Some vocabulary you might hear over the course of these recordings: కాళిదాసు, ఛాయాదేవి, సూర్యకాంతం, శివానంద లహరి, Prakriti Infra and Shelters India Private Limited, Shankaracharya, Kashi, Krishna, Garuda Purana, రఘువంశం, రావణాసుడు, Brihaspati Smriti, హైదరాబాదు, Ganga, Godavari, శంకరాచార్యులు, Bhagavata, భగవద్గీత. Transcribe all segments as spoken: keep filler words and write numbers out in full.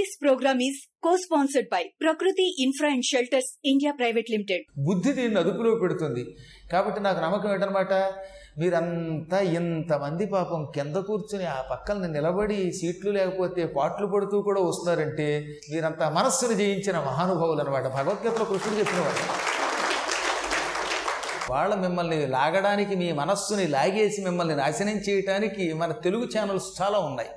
This program is co-sponsored by Prakriti Infra and Shelters India Private Limited. బుద్ధి దీన్ని అదుపులో పెడుతుంది కాబట్టి నాకు నమ్మకం ఏంటనమాట, మీరంతా ఎంతమంది పాపం కింద కూర్చుని ఆ పక్కన నిలబడి సీట్లు లేకపోతే పాటలు పడుతూ కూడా వస్తున్నారంటే మీరంతా మనస్సును జయించిన మహానుభావులు అనమాట. భగవద్గీతలో కృష్ణుడు చెప్పినవాడు, వాళ్ళ మిమ్మల్ని లాగడానికి, మీ మనస్సుని లాగేసి మిమ్మల్ని నాశనం చేయడానికి మన తెలుగు ఛానల్స్ చాలా ఉన్నాయి.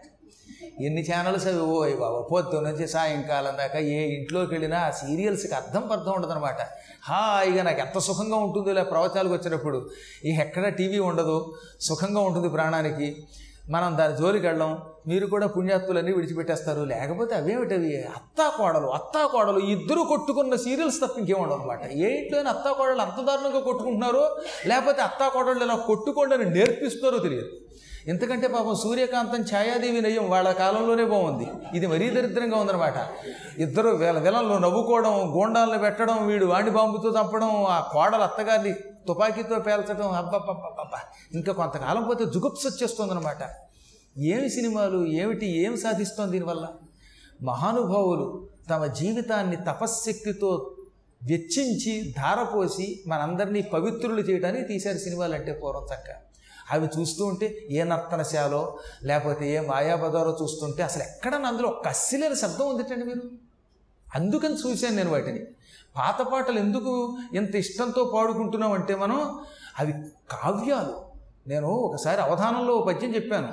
ఎన్ని ఛానల్స్ అవి, ఓ బాబా పొద్దు నుంచి సాయంకాలం దాకా ఏ ఇంట్లోకి వెళ్ళినా ఆ సీరియల్స్కి అర్థం పర్థం ఉండదు అనమాట. హాయిగా నాకు ఎంత సుఖంగా ఉంటుందో ఇలా ప్రవచనాలకు వచ్చినప్పుడు, ఇక ఎక్కడ టీవీ ఉండదు, సుఖంగా ఉంటుంది ప్రాణానికి. మనం దాని జోలికి వెళ్ళాం, మీరు కూడా పుణ్యాత్తులన్నీ విడిచిపెట్టేస్తారు. లేకపోతే అవేమిటవి, అత్తా కోడలు అత్తా కోడలు ఇద్దరు కొట్టుకున్న సీరియల్స్ తప్ప ఇంకేముండవు అనమాట. ఏ ఇంట్లోనే అత్తా కోడలు అంత దారుణంగా కొట్టుకుంటున్నారో, లేకపోతే అత్తా కోడళ్ళు ఇలా కొట్టుకోండి అని నేర్పిస్తున్నారో తెలియదు. ఎందుకంటే పాపం సూర్యకాంతం ఛాయాదేవి నయం వాళ్ళ కాలంలోనే బాగుంది, ఇది మరీ దరిద్రంగా ఉందనమాట. ఇద్దరు వేల విలన్లు నవ్వుకోవడం, గోండాలను పెట్టడం, వీడు వాణి బాంబుతో చంపడం, ఆ కోడలు అత్తగారిని తుపాకీతో పేల్చడం, అబ్బా ఇంకా కొంతకాలం పోతే జుగుప్స్ వచ్చేస్తుందనమాట. ఏమి సినిమాలు, ఏమిటి, ఏమి సాధిస్తాం దీనివల్ల? మహానుభావులు తమ జీవితాన్ని తపశ్శక్తితో వెచ్చించి ధారపోసి మనందరినీ పవిత్రులు చేయడానికి తీశారు సినిమాలు అంటే పూర్వం చక్క. అవి చూస్తూ ఉంటే ఏ నర్తనశాలో లేకపోతే ఏ మాయాబజారో చూస్తుంటే అసలు ఎక్కడ అందులో ఒక అస్సలేని శబ్దం ఉందిటండి మీరు. అందుకని చూశాను నేను వాటిని. పాత పాటలు ఎందుకు ఎంత ఇష్టంతో పాడుకుంటున్నాం అంటే మనం, అవి కావ్యాలు. నేను ఒకసారి అవధానంలో పద్యం చెప్పాను,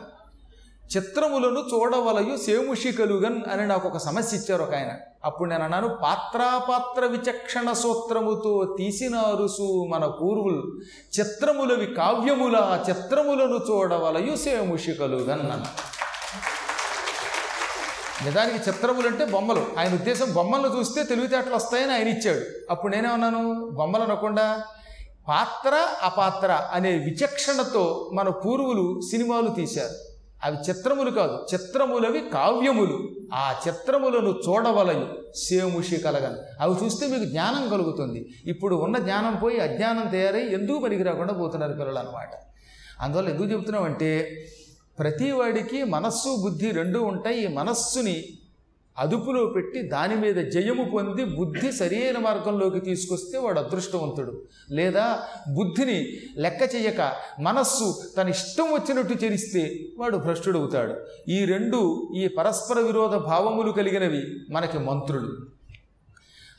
చిత్రములను చూడవలయు సేముషి కలుగన్ అని నాకు ఒక సమస్య ఇచ్చారు ఒక ఆయన. అప్పుడు నేను అన్నాను, పాత్రాపాత్ర విచక్షణ సూత్రముతో తీసినారుసు మన పూర్వులు, చిత్రములవి కావ్యముల చిత్రములను చూడవలయు సేముషి కలుగన్ అన్నాను. నిజానికి చిత్రములంటే బొమ్మలు, ఆయన ఉద్దేశం బొమ్మలను చూస్తే తెలివితేటలు వస్తాయని ఆయన ఇచ్చాడు. అప్పుడు నేనేమన్నాను, బొమ్మలు అనకుండా పాత్ర అపాత్ర అనే విచక్షణతో మన పూర్వులు సినిమాలు తీశారు. అవి చిత్రములు కాదు, చిత్రములవి కావ్యములు, ఆ చిత్రములను చూడవలయు సేముషి కలగను. అవి చూస్తే మీకు జ్ఞానం కలుగుతుంది. ఇప్పుడు ఉన్న జ్ఞానం పోయి అజ్ఞానం తయారై ఎందుకు పనికి రాకుండా పోతున్నారు పిల్లలు అనమాట. అందువల్ల ఎందుకు చెబుతున్నామంటే, ప్రతి వాడికి మనస్సు బుద్ధి రెండూ ఉంటాయి. ఈ మనస్సుని అదుపులో పెట్టి దాని మీద జయము పొంది బుద్ధి సరైన మార్గంలోకి తీసుకొస్తే వాడు అదృష్టవంతుడు. లేదా బుద్ధిని లెక్క చేయక మనస్సు తన ఇష్టం వచ్చినట్టు చరిస్తే వాడు భ్రష్టుడవుతాడు. ఈ రెండు, ఈ పరస్పర విరోధ భావములు కలిగినవి మనకి మంత్రులు.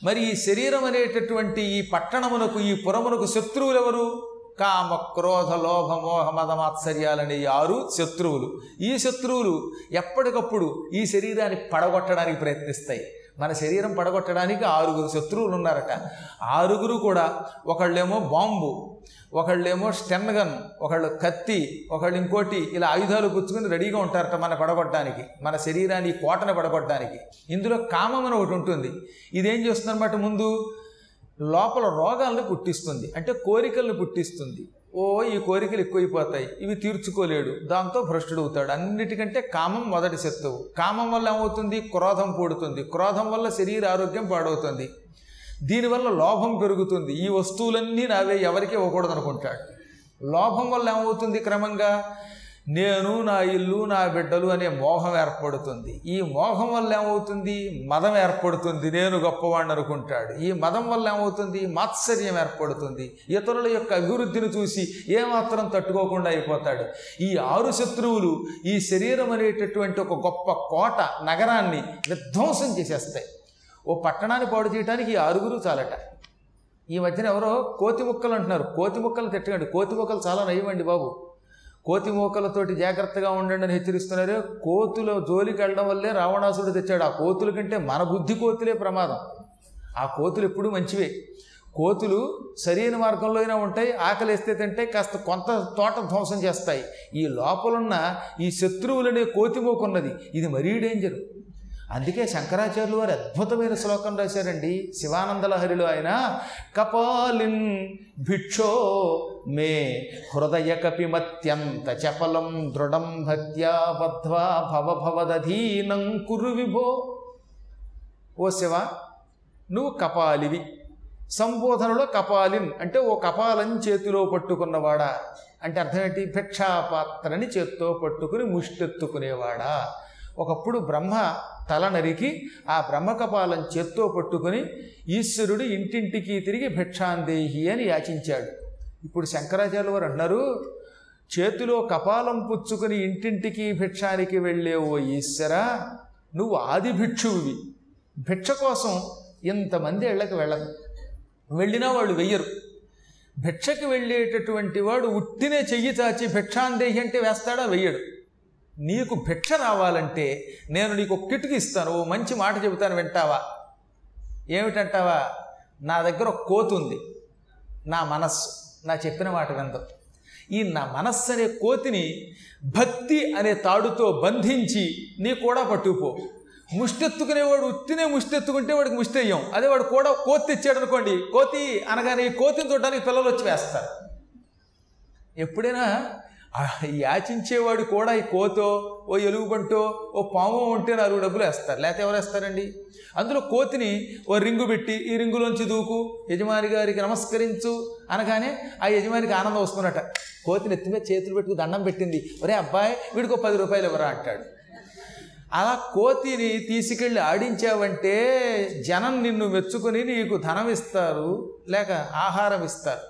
మరి ఈ శరీరం అనేటటువంటి ఈ పట్టణమునకు, ఈ పురమునకు శత్రువులు ఎవరు? కామ క్రోధ లోభ మోహ మద మాత్సర్యాలనే ఆరు శత్రువులు. ఈ శత్రువులు ఎప్పటికప్పుడు ఈ శరీరాన్ని పడగొట్టడానికి ప్రయత్నిస్తాయి. మన శరీరం పడగొట్టడానికి ఆరుగురు శత్రువులు ఉన్నారట. ఆరుగురు కూడా ఒకళ్ళేమో బాంబు, ఒకళ్ళేమో స్టెన్ గన్, ఒకళ్ళు కత్తి, ఒకళ్ళు ఇంకోటి ఇలా ఆయుధాలు పుచ్చుకుని రెడీగా ఉంటారట మన పడగొట్టడానికి, మన శరీరాన్ని కోటను పడగొట్టడానికి. ఇందులో కామం అని ఒకటి ఉంటుంది. ఇదేం చేస్తుందన్నమాట, ముందు లోపల రోగాలను పుట్టిస్తుంది, అంటే కోరికలను పుట్టిస్తుంది. ఓ ఈ కోరికలు ఎక్కువైపోతాయి, ఇవి తీర్చుకోలేడు, దాంతో భ్రష్టుడు అవుతాడు. అన్నిటికంటే కామం మొదటి శత్రువు. కామం వల్ల ఏమవుతుంది, క్రోధం పుడుతుంది, క్రోధం వల్ల శరీర ఆరోగ్యం పాడవుతుంది, దీనివల్ల లోభం పెరుగుతుంది. ఈ వస్తువులన్నీ నావే, ఎవరికీ ఇవ్వకూడదు అనుకుంటాడు. లోభం వల్ల ఏమవుతుంది, క్రమంగా నేను, నా ఇల్లు, నా బిడ్డలు అనే మోహం ఏర్పడుతుంది. ఈ మోహం వల్ల ఏమవుతుంది, మదం ఏర్పడుతుంది, నేను గొప్పవాడిని అనుకుంటాడు. ఈ మదం వల్ల ఏమవుతుంది, మాత్సర్యం ఏర్పడుతుంది, ఇతరుల యొక్క అభివృద్ధిని చూసి ఏమాత్రం తట్టుకోకుండా అయిపోతాడు. ఈ ఆరు శత్రువులు ఈ శరీరం అనేటటువంటి ఒక గొప్ప కోట నగరాన్ని విధ్వంసం చేసేస్తాయి. ఓ పట్టణాన్ని పాడు చేయడానికి ఈ ఆరుగురు చాలట. ఈ మధ్యన ఎవరో కోతి ముక్కలు అంటున్నారు, కోతి ముక్కలు తిట్టకండి, కోతి ముక్కలు చాలా నయమండి బాబు, కోతి మోకలతోటి జాగ్రత్తగా ఉండండి అని హెచ్చరిస్తున్నారు. కోతుల జోలికి వెళ్ళడం వల్లే రావణాసుడు తెచ్చాడు. ఆ కోతుల కంటే మన బుద్ధి కోతులే ప్రమాదం. ఆ కోతులు ఎప్పుడూ మంచివే. కోతులు సరైన మార్గంలో అయినా ఉంటాయి, ఆకలిస్తే తింటే కాస్త కొంత తోట ధ్వంసం చేస్తాయి. ఈ లోపలున్న ఈ శత్రువులనే కోతిమోకున్నది, ఇది మరీ డేంజరు. అందుకే శంకరాచార్యులు వారు అద్భుతమైన శ్లోకం రాశారండి శివానంద లహరిలో. ఆయన కపాలిన్ భిక్షో మే హృదయ కపిమత్యంత చపలం దృఢం భక్త్యా బద్ధ్వా భవభవదధీనం కురు విభో. ఓ శివ, నువ్వు కపాలివి. సంబోధనలో కపాలిన్ అంటే ఓ కపాలం చేతిలో పట్టుకున్నవాడా అంటే అర్థం ఏంటి, భిక్షాపాత్రని చేత్తో పట్టుకుని ముష్టెత్తుకునేవాడా. ఒకప్పుడు బ్రహ్మ తల నరికి ఆ బ్రహ్మకపాలం చేత్తో పట్టుకొని ఈశ్వరుడు ఇంటింటికి తిరిగి భిక్షాందేహి అని యాచించాడు. ఇప్పుడు శంకరాచార్యులు వారు అన్నారు, చేతిలో కపాలం పుచ్చుకొని ఇంటింటికి భిక్షానికి వెళ్ళే ఓ ఈశ్వరా, నువ్వు ఆది భిక్షువువి. భిక్ష కోసం ఇంతమంది ఇళ్ళకి వెళ్ళదు, వెళ్ళినా వాళ్ళు వెయ్యరు. భిక్షకి వెళ్ళేటటువంటి వాడు ఉట్టినే చెయ్యి చాచి భిక్షాందేహి అంటే వేస్తాడా? వెయ్యడు. నీకు భిక్ష రావాలంటే నేను నీకు ఒక కిటుకు ఇస్తాను, ఓ మంచి మాట చెబుతాను, వింటావా? ఏమిటంటావా? నా దగ్గర ఒక కోతి ఉంది, నా మనస్సు నా చెప్పిన మాట విందు. ఈ నా మనస్సు అనే కోతిని భక్తి అనే తాడుతో బంధించి నీ కూడా పట్టుకుపో. ముష్టెత్తుకునేవాడు ఉత్తినే ముష్టెత్తుకుంటే వాడికి ముష్టెయ్యం. అదే వాడు కూడా కోతి తెచ్చాడు అనుకోండి, కోతి అనగానే ఈ కోతిని చూడడానికి పిల్లలు వచ్చి వేస్తారు. ఎప్పుడైనా యాచించేవాడు కూడా ఈ కోతో ఓ ఎలుగుబంటో ఓ పాము ఉంటే నాలుగు డబ్బులు వేస్తారు, లేకపోతే ఎవరు వేస్తారండి? అందులో కోతిని ఓ రింగు పెట్టి ఈ రింగులోంచి దూకు, యజమాని గారికి నమస్కరించు అనగానే ఆ యజమానికి ఆనందం వస్తున్నట. కోతిని ఎత్తిమే చేతులు పెట్టుకు దండం పెట్టింది, ఒరే అబ్బాయి వీడికి పది రూపాయలు ఎవరా అంటాడు. అలా కోతిని తీసుకెళ్ళి ఆడించావంటే జనం నిన్ను మెచ్చుకొని నీకు ధనం ఇస్తారు, లేక ఆహారం ఇస్తారు.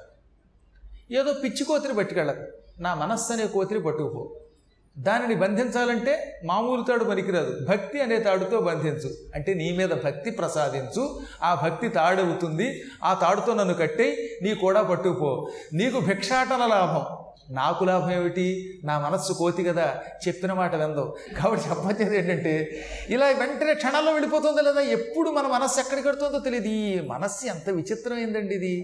ఏదో పిచ్చి కోతిని పట్టుకెళ్ళకు, నా మనస్సు అనే కోతిని పట్టుకుపో. దానిని బంధించాలంటే మామూలు తాడు పనికిరాదు, భక్తి అనే తాడుతో బంధించు. అంటే నీ మీద భక్తి ప్రసాదించు, ఆ భక్తి తాడవుతుంది, ఆ తాడుతో నన్ను కట్టే, నీ కూడా పట్టుకుపో. నీకు భిక్షాటన లాభం, నాకు లాభం ఏమిటి? నా మనస్సు కోతి కదా, చెప్పిన మాట విందో. కాబట్టి చెప్పేది ఏంటంటే, ఇలా వెంటనే క్షణాల్లో వెళ్ళిపోతుందో లేదా, ఎప్పుడు మన మనస్సు ఎక్కడికి వెళ్తుందో తెలియదు. ఈ మనస్సు ఎంత విచిత్రమైందండి ఇది.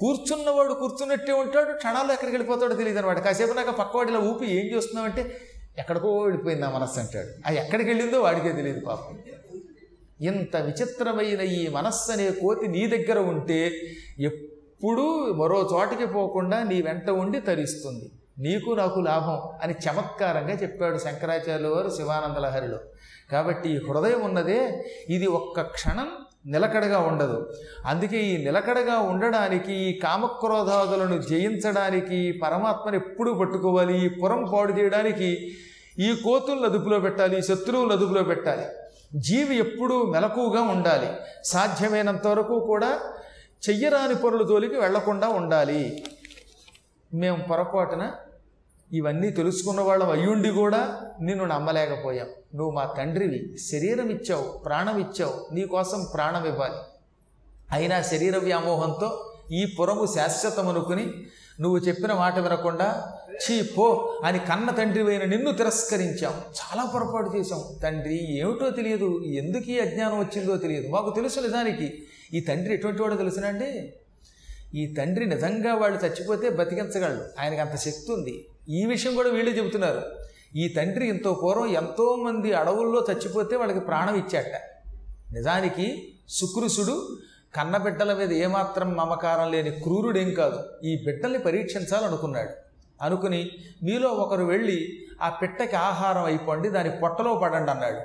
కూర్చున్నవాడు కూర్చున్నట్టే ఉంటాడు, క్షణాల్లో ఎక్కడికి వెళ్ళిపోతాడో తెలియదు అనమాట. కాసేపు నాకు పక్కవాడు ఇలా ఊపి ఏం చేస్తున్నామంటే ఎక్కడికో వెళ్ళిపోయింది నా మనస్సు అంటాడు. అది ఎక్కడికి వెళ్ళిందో వాడికే తెలియదు పాపం. ఇంత విచిత్రమైన ఈ మనస్సు అనే కోతి నీ దగ్గర ఉంటే ఎప్పుడు మరో చోటికి పోకుండా నీ వెంట ఉండి తరిస్తుంది, నీకు నాకు లాభం అని చమత్కారంగా చెప్పాడు శంకరాచార్యుల వారు శివానంద లహరిలో. కాబట్టి ఈ హృదయం ఉన్నదే, ఇది ఒక్క క్షణం నిలకడగా ఉండదు. అందుకే ఈ నిలకడగా ఉండడానికి, ఈ కామక్రోధాదులను జయించడానికి పరమాత్మను ఎప్పుడూ పట్టుకోవాలి. ఈ పురం పాడు చేయడానికి ఈ కోతులను అదుపులో పెట్టాలి, శత్రువులను అదుపులో పెట్టాలి. జీవి ఎప్పుడూ మెలకుగా ఉండాలి, సాధ్యమైనంత వరకు కూడా చెయ్యరాని పొరలు తోలికి వెళ్లకుండా ఉండాలి. మేము పొరపాటున ఇవన్నీ తెలుసుకున్న వాళ్ళం అయ్యుండి కూడా నిన్ను నమ్మలేకపోయాం. నువ్వు మా తండ్రివి, శరీరం ఇచ్చావు, ప్రాణం ఇచ్చావు, నీకోసం ప్రాణం ఇవ్వాలి. అయినా శరీర వ్యామోహంతో ఈ పురము శాశ్వతం అనుకుని నువ్వు చెప్పిన మాట వినకుండా చీ పో అని కన్న తండ్రివైన నిన్ను తిరస్కరించాం. చాలా పొరపాటు చేశాం తండ్రి, ఏమిటో తెలియదు, ఎందుకు ఈ అజ్ఞానం వచ్చిందో తెలియదు. మాకు తెలుసు నిజానికి ఈ తండ్రి ఎటువంటి వాడో తెలుసునండి. ఈ తండ్రి నిజంగా వాళ్ళు చచ్చిపోతే బతికించగలడు, ఆయనకు అంత శక్తి ఉంది. ఈ విషయం కూడా వీళ్ళే చెబుతున్నారు. ఈ తండ్రి ఇంతో పూర్వం ఎంతోమంది అడవుల్లో చచ్చిపోతే వాళ్ళకి ప్రాణం ఇచ్చాట. నిజానికి సుకృసుడు కన్నబిడ్డల మీద ఏమాత్రం మమకారం లేని క్రూరుడేం కాదు, ఈ బిడ్డల్ని పరీక్షించాలనుకున్నాడు. అనుకుని మీలో ఒకరు వెళ్ళి ఆ పిట్టకి ఆహారం అయిపోండి, దాని పొట్టలో పడండి అన్నాడు.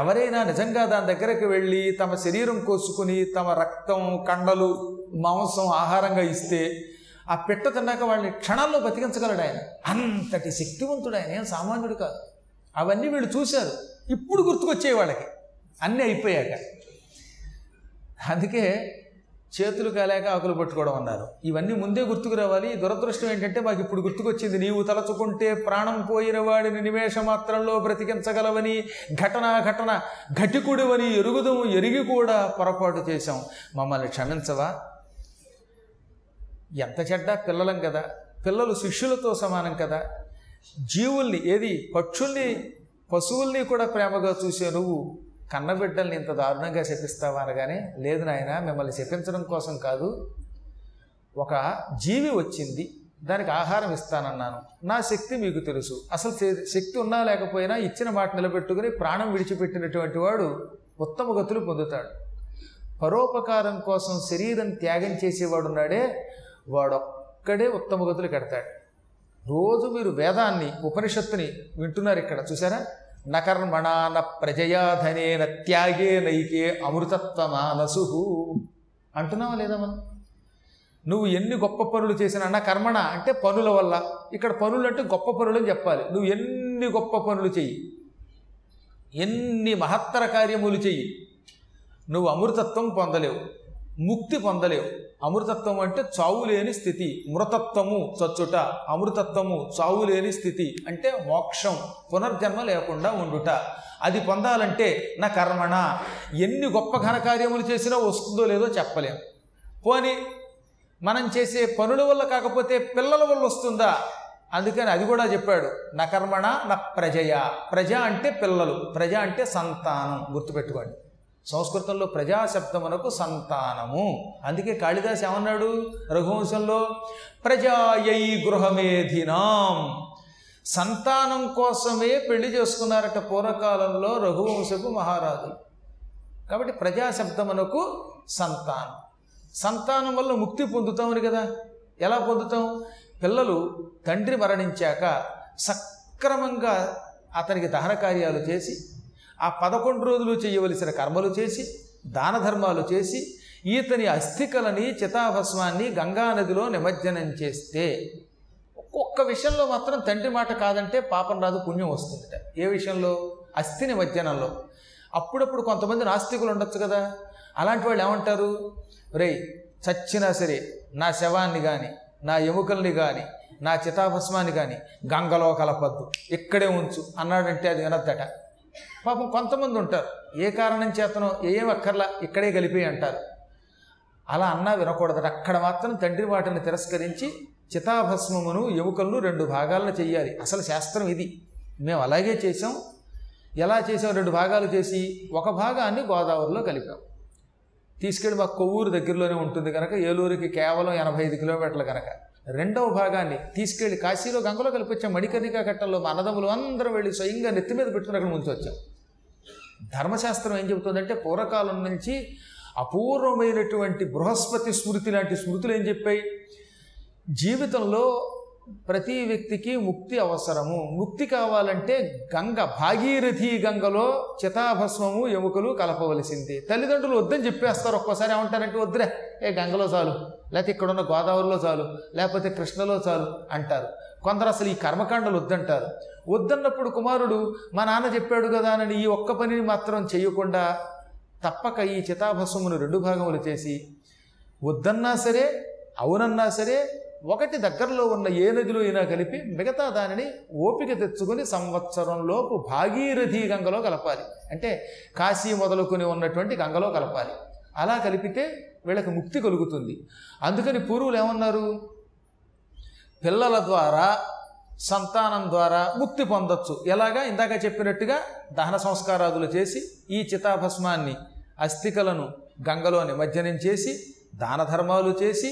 ఎవరైనా నిజంగా దాని దగ్గరకు వెళ్ళి తమ శరీరం కోసుకుని తమ రక్తం, కండలు, మాంసం ఆహారంగా ఇస్తే ఆ పిట్ట తిన్నాక వాళ్ళని క్షణాల్లో బతికించగలడు ఆయన. అంతటి శక్తివంతుడు ఆయన, ఏం సామాన్యుడు కాదు. అవన్నీ వీళ్ళు చూశారు, ఇప్పుడు గుర్తుకొచ్చే వాళ్ళకి అన్నీ అయిపోయాక. అందుకే చేతులు కాలేక ఆకులు పట్టుకోవడం అన్నారు. ఇవన్నీ ముందే గుర్తుకు రావాలి. దురదృష్టం ఏంటంటే మాకు ఇప్పుడు గుర్తుకొచ్చింది, నీవు తలచుకుంటే ప్రాణం పోయిన వాడిని నిమేష మాత్రంలో బ్రతికించగలవని, ఘటన ఘటన ఘటికుడివని ఎరుగుదము ఎరిగి కూడా పొరపాటు చేశాం, మమ్మల్ని క్షమించవా? ఎంత చెడ్డా, పిల్లలం కదా, పిల్లలు శిష్యులతో సమానం కదా. జీవుల్ని, ఏది పక్షుల్ని పశువుల్ని కూడా ప్రేమగా చూసే నువ్వు కన్నబిడ్డల్ని ఇంత దారుణంగా శపిస్తావా అనగానే, లేదు నాయన, మిమ్మల్ని శపించడం కోసం కాదు, ఒక జీవి వచ్చింది దానికి ఆహారం ఇస్తానన్నాను, నా శక్తి మీకు తెలుసు. అసలు శక్తి ఉన్నా లేకపోయినా ఇచ్చిన మాట నిలబెట్టుకుని ప్రాణం విడిచిపెట్టినటువంటి వాడు ఉత్తమ గతులు పొందుతాడు. పరోపకారం కోసం శరీరం త్యాగం చేసేవాడున్నాడే, వాడొక్కడే ఉత్తమ గతులు కడతాడు. రోజు మీరు వేదాన్ని ఉపనిషత్తుని వింటున్నారు ఇక్కడ, చూసారా? నకర్మణాన ప్రజయాధనేన త్యాగే నైకే అమృతత్వమానసు అంటున్నావా లేదా మనం? నువ్వు ఎన్ని గొప్ప పనులు చేసినా, నా కర్మణ అంటే పనుల వల్ల, ఇక్కడ పనులు అంటే గొప్ప పనులు అని చెప్పాలి. నువ్వు ఎన్ని గొప్ప పనులు చెయ్యి, ఎన్ని మహత్తర కార్యములు చెయ్యి, నువ్వు అమృతత్వం పొందలేవు, ముక్తి పొందలేవు. అమృతత్వం అంటే చావులేని స్థితి, మృతత్వము చచ్చుట, అమృతత్వము చావులేని స్థితి అంటే మోక్షం, పునర్జన్మ లేకుండా ఉండుట. అది పొందాలంటే నా కర్మణ ఎన్ని గొప్ప ఘనకార్యములు చేసినా వస్తుందో లేదో చెప్పలేము. పోనీ మనం చేసే పనుల వల్ల కాకపోతే పిల్లల వల్ల వస్తుందా? అందుకని అది కూడా చెప్పాడు, నా కర్మణ నా ప్రజయ. ప్రజ అంటే పిల్లలు, ప్రజ అంటే సంతానం, గుర్తుపెట్టుకోండి. సంస్కృతంలో ప్రజాశబ్దమునకు సంతానము. అందుకే కాళిదాసు ఏమన్నాడు రఘువంశంలో, ప్రజాయై గృహమేధినాం, సంతానం కోసమే పెళ్లి చేసుకున్నారట పూర్వకాలంలో రఘువంశపు మహారాజులు. కాబట్టి ప్రజాశబ్దమునకు సంతానం. సంతానం వల్ల ముక్తి పొందుతామని కదా. ఎలా పొందుతాం? పిల్లలు తండ్రి మరణించాక సక్రమంగా అతనికి దహన కార్యాలు చేసి, ఆ పదకొండు రోజులు చేయవలసిన కర్మలు చేసి, దాన ధర్మాలు చేసి, ఈతని అస్థికలని చితాభస్మాన్ని గంగానదిలో నిమజ్జనం చేస్తే ఒక్కొక్క విషయంలో మాత్రం తండ్రి మాట కాదంటే పాపం రాదు, పుణ్యం వస్తుందట. ఏ విషయంలో? అస్థి నిమజ్జనంలో. అప్పుడప్పుడు కొంతమంది నాస్తికులు ఉండొచ్చు కదా, అలాంటి వాళ్ళు ఏమంటారు, రేయ్ చచ్చినా సరే నా శవాన్ని కానీ, నా ఎముకల్ని కానీ, నా చితాభస్మాన్ని కానీ గంగలో కలపద్దు, ఇక్కడే ఉంచు అన్నాడంటే అది వినద్దట. పాపం కొంతమంది ఉంటారు, ఏ కారణం చేతనో ఏం అక్కర్లా ఇక్కడే కలిపి అంటారు. అలా అన్నా వినకూడదట. అక్కడ మాత్రం తండ్రి వాటిని తిరస్కరించి చితాభస్మమును ఎముకలను రెండు భాగాలను చెయ్యాలి. అసలు శాస్త్రం ఇది. మేము అలాగే చేసాం. ఎలా చేసాం? రెండు భాగాలు చేసి ఒక భాగాన్ని గోదావరిలో కలిపాం. తీసుకెళ్ళి మా కొవ్వూరు దగ్గరలోనే ఉంటుంది కనుక, ఏలూరుకి కేవలం ఎనభై ఐదు కిలోమీటర్లు కనుక, రెండవ భాగాన్ని తీసుకెళ్ళి కాశీలో గంగలో కలిపొచ్చాం. మణికర్ణికా ఘట్టంలో మా అన్నదమ్ములు అందరూ వెళ్ళి స్వయంగా నెత్తి మీద పెట్టుకుని అక్కడ ముందు వచ్చాం. ధర్మశాస్త్రం ఏం చెబుతుందంటే, పూర్వకాలం నుంచి అపూర్వమైనటువంటి బృహస్పతి స్మృతి లాంటి స్మృతులు ఏం చెప్పాయి, జీవితంలో ప్రతి వ్యక్తికి ముక్తి అవసరము. ముక్తి కావాలంటే గంగ, భాగీరథీ గంగలో చితాభస్మము ఎముకలు కలపవలసింది. తల్లిదండ్రులు వద్దని చెప్పేస్తారు. ఒక్కోసారి ఏమంటారంటే, వద్దురా ఏ గంగలో చాలు, లేకపోతే ఇక్కడున్న గోదావరిలో చాలు, లేకపోతే కృష్ణలో చాలు అంటారు. కొందరు అసలు ఈ కర్మకాండలు వద్దంటారు. వద్దన్నప్పుడు కుమారుడు మా నాన్న చెప్పాడు కదా అని ఈ ఒక్క పనిని మాత్రం చేయకుండా తప్పక ఈ చితాభస్మమును రెండు భాగములు చేసి, వద్దన్నా సరే అవునన్నా సరే ఒకటి దగ్గరలో ఉన్న ఏ నదిలో అయినా కలిపి, మిగతా దానిని ఓపిక తెచ్చుకొని సంవత్సరంలోపు భాగీరథీ గంగలో కలపాలి. అంటే కాశీ మొదలుకొని ఉన్నటువంటి గంగలో కలపాలి. అలా కలిపితే వీళ్ళకి ముక్తి కలుగుతుంది. అందుకని పూర్వులు ఏమన్నారు, పిల్లల ద్వారా సంతానం ద్వారా ముక్తి పొందొచ్చు. ఎలాగా? ఇందాక చెప్పినట్టుగా దహన సంస్కారాదులు చేసి, ఈ చితాభస్మాన్ని అస్థికలను గంగలో నిమజ్జనం చేసి, దాన ధర్మాలు చేసి,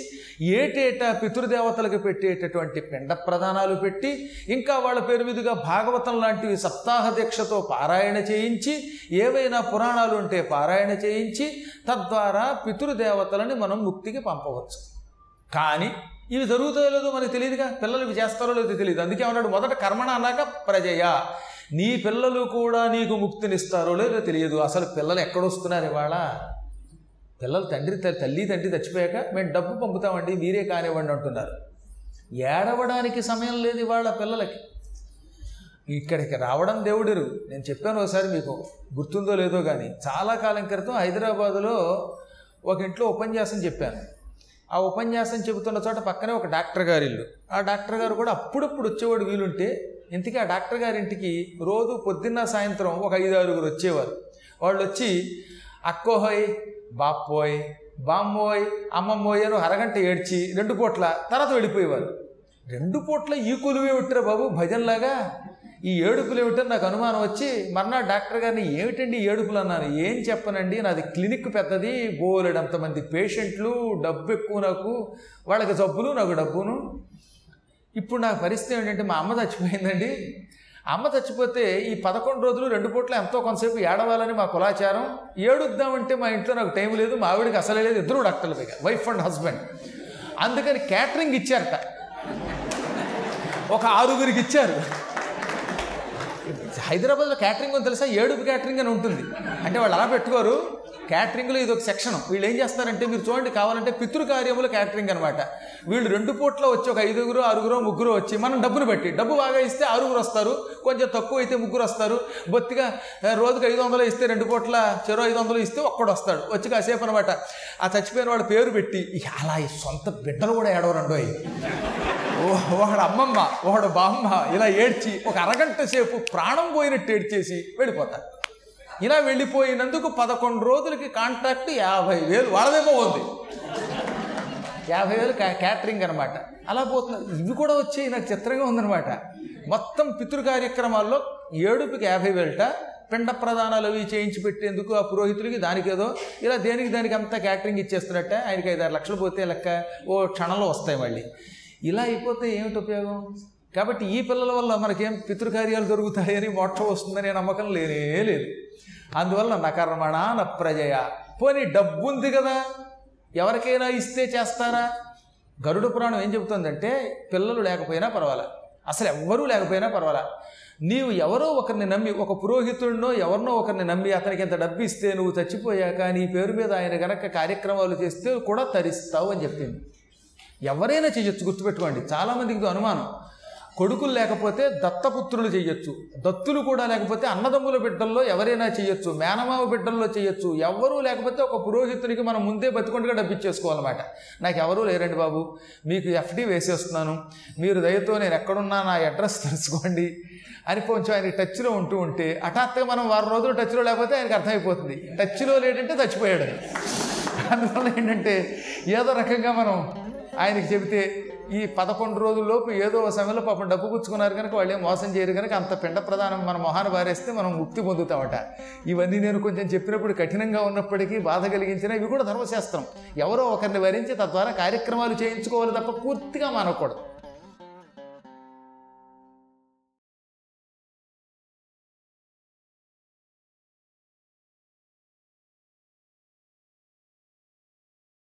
ఏటేటా పితృదేవతలకు పెట్టేటటువంటి పిండ ప్రదానాలు పెట్టి, ఇంకా వాళ్ళ పేరు మీదుగా భాగవతం లాంటివి సప్తాహ దీక్షతో పారాయణ చేయించి, ఏవైనా పురాణాలు ఉంటే పారాయణ చేయించి, తద్వారా పితృదేవతలని మనం ముక్తికి పంపవచ్చు. కానీ ఇవి జరుగుతాయో లేదో మనకు తెలియదుగా, పిల్లలు ఇవి చేస్తారో లేదో తెలియదు. అందుకే అన్నాడు, మొదట కర్మణ అన్నాక ప్రజయ, నీ పిల్లలు కూడా నీకు ముక్తినిస్తారో లేదో తెలియదు. అసలు పిల్లలు ఎక్కడొస్తున్నారు ఇవాళ? పిల్లలు తండ్రి తల్లి తండ్రి చచ్చిపోయాక మేము డబ్బు పంపుతామండి మీరే కానివ్వండి అంటున్నారు. ఏడవడానికి సమయం లేదు ఇవాళ పిల్లలకి. ఇక్కడికి రావడం దేవుడెరుగు. నేను చెప్పాను ఒకసారి, మీకు గుర్తుందో లేదో కానీ, చాలా కాలం క్రితం హైదరాబాదులో ఒక ఇంట్లో ఉపన్యాసం చెప్పాను. ఆ ఉపన్యాసం చెబుతున్న చోట పక్కనే ఒక డాక్టర్ గారి ఇల్లు. ఆ డాక్టర్ గారు కూడా అప్పుడప్పుడు వచ్చేవాడు వీలుంటే. ఇంతకీ ఆ డాక్టర్ గారింటికి రోజు పొద్దున్న సాయంత్రం ఒక ఐదు ఆరుగురు వచ్చేవారు. వాళ్ళు వచ్చి అక్కోహోయ్, బాప్పోయ్, బామ్మోయ్, అమ్మమ్మోయ్ అని అరగంట ఏడ్చి రెండు పూట్ల తర్వాత వెళ్ళిపోయేవారు. రెండు పూట్ల ఈ కూలువే పెట్టరా బాబు భజనలాగా, ఈ ఏడుపులు ఏమిటని నాకు అనుమానం వచ్చి మర్నాడు డాక్టర్ గారిని, ఏమిటండి ఏడుపులు అన్నాను. ఏం చెప్పనండి, నాది క్లినిక్ పెద్దది, బోలెడంతమంది పేషెంట్లు, డబ్బు ఎక్కువ నాకు, వాళ్ళకి జబ్బులు నాకు డబ్బును. ఇప్పుడు నా పరిస్థితి ఏంటంటే, మా అమ్మ చచ్చిపోయిందండి. అమ్మ చచ్చిపోతే ఈ పదకొండు రోజులు రెండు పూట్ల ఎంతో కొంతసేపు ఏడవాలని మా కులాచారం. ఏడుద్దామంటే మా ఇంట్లో నాకు టైం లేదు, మా ఆవిడికి అసలే లేదు, ఇద్దరు డాక్టర్లు పైగా వైఫ్ అండ్ హస్బెండ్. అందుకని క్యాటరింగ్ ఇచ్చారట, ఒక ఆరుగురికి ఇచ్చారు. హైదరాబాద్లో క్యాటరింగ్ అని తెలుసా, ఏడుపు క్యాటరింగ్ అని ఉంటుంది. అంటే వాళ్ళు అలా పెట్టుకోరు, క్యాటరింగ్లో ఇది ఒక సెక్షన్. వీళ్ళు ఏం చేస్తారంటే మీరు చూడండి, కావాలంటే పితృకార్యములు క్యాటరింగ్ అనమాట. వీళ్ళు రెండు పూట్ల వచ్చి ఒక ఐదుగురు ఆరుగురు ముగ్గురు వచ్చి మనం డబ్బును బట్టి, డబ్బు బాగా ఇస్తే ఆరుగురు వస్తారు, కొంచెం తక్కువ అయితే ముగ్గురు వస్తారు, బొత్తిగా రోజుకు ఐదు వందలు ఇస్తే రెండు పూట్ల చెరో ఐదు వందలు ఇస్తే ఒక్కడు వస్తాడు వచ్చి కాసేపు అనమాట. ఆ చచ్చిపోయిన వాడు పేరు పెట్టి అలా సొంత బిడ్డలు కూడా ఏడవరండో, ఒకడు అమ్మమ్మ ఒకడు బామ్మ ఇలా ఏడ్చి ఒక అరగంట సేపు ప్రాణం పోయినట్టు ఏడ్చేసి వెళ్ళిపోతారు. ఇలా వెళ్ళిపోయినందుకు పదకొండు రోజులకి కాంట్రాక్ట్ యాభై వేలు వాళ్ళదేమో ఉంది, యాభై వేలు క్యాటరింగ్ అనమాట. అలా పోతున్నారు. ఇవి కూడా వచ్చి నాకు చిత్రంగా ఉందనమాట. మొత్తం పితృ కార్యక్రమాల్లో ఏడుపుకి యాభై వేలట, పిండ ప్రధానాలు అవి చేయించి పెట్టేందుకు ఆ పురోహితులకి దానికేదో, ఇలా దేనికి దానికి అంతా క్యాటరింగ్ ఇచ్చేస్తున్నట్టే. ఆయనకి ఐదు ఆరు లక్షలు పోతే లెక్క ఓ క్షణంలో వస్తాయి మళ్ళీ. ఇలా అయిపోతే ఏమిటి ఉపయోగం? కాబట్టి ఈ పిల్లల వల్ల మనకేం పితృకార్యాలు దొరుకుతాయి అని మోక్షం వస్తుందనే నమ్మకం లేనే లేదు. అందువల్ల నకర్మణ నప్రజయ. పోనీ డబ్బు ఉంది కదా, ఎవరికైనా ఇస్తే చేస్తారా? గరుడ పురాణం ఏం చెబుతుందంటే పిల్లలు లేకపోయినా పర్వాలా, అసలు ఎవ్వరూ లేకపోయినా పర్వాలా, నీవు ఎవరో ఒకరిని నమ్మి, ఒక పురోహితుడినో ఎవరినో ఒకరిని నమ్మి అతనికి ఇంత డబ్బు ఇస్తే నువ్వు చచ్చిపోయాక నీ పేరు మీద ఆయన గనక కార్యక్రమాలు చేస్తే కూడా తరిస్తావు అని చెప్పింది. ఎవరైనా చేయొచ్చు, గుర్తుపెట్టుకోండి. చాలామందికి అనుమానం, కొడుకులు లేకపోతే దత్తపుత్రులు చేయొచ్చు, దత్తులు కూడా లేకపోతే అన్నదమ్ముల బిడ్డల్లో ఎవరైనా చేయొచ్చు, మేనమావ బిడ్డల్లో చేయొచ్చు, ఎవరూ లేకపోతే ఒక పురోహితునికి మనం ముందే బతికొండగా డబ్బిచ్చేసుకోవాలన్నమాట. నాకు ఎవరూ లేరండి బాబు, మీకు ఎఫ్డి వేసేస్తున్నాను, మీరు దయతో నేను ఎక్కడున్నా నా అడ్రస్ తెలుసుకోండి అని కొంచెం ఆయన టచ్లో ఉంటూ ఉంటే హఠాత్తుగా మనం వారం రోజులు టచ్లో లేకపోతే ఆయనకు అర్థమైపోతుంది, టచ్లో లేదంటే చచ్చిపోయాడు. అందువల్ల ఏంటంటే ఏదో రకంగా మనం ఆయనకి చెబితే ఈ పదకొండు రోజుల్లోపు ఏదో సమయంలో పాపం డబ్బు పుచ్చుకున్నారు కనుక వాళ్ళే మోసం చేయరు కనుక అంత పిండ ప్రధానం మన మొహాన్ని బారేస్తే మనం ముక్తి పొందుతామట. ఇవన్నీ నేను కొంచెం చెప్పినప్పుడు కఠినంగా ఉన్నప్పటికీ బాధ కలిగించిన ఇవి కూడా ధర్మశాస్త్రం. ఎవరో ఒకరిని వరించి తద్వారా కార్యక్రమాలు చేయించుకోవాలి తప్ప పూర్తిగా మానకూడదు.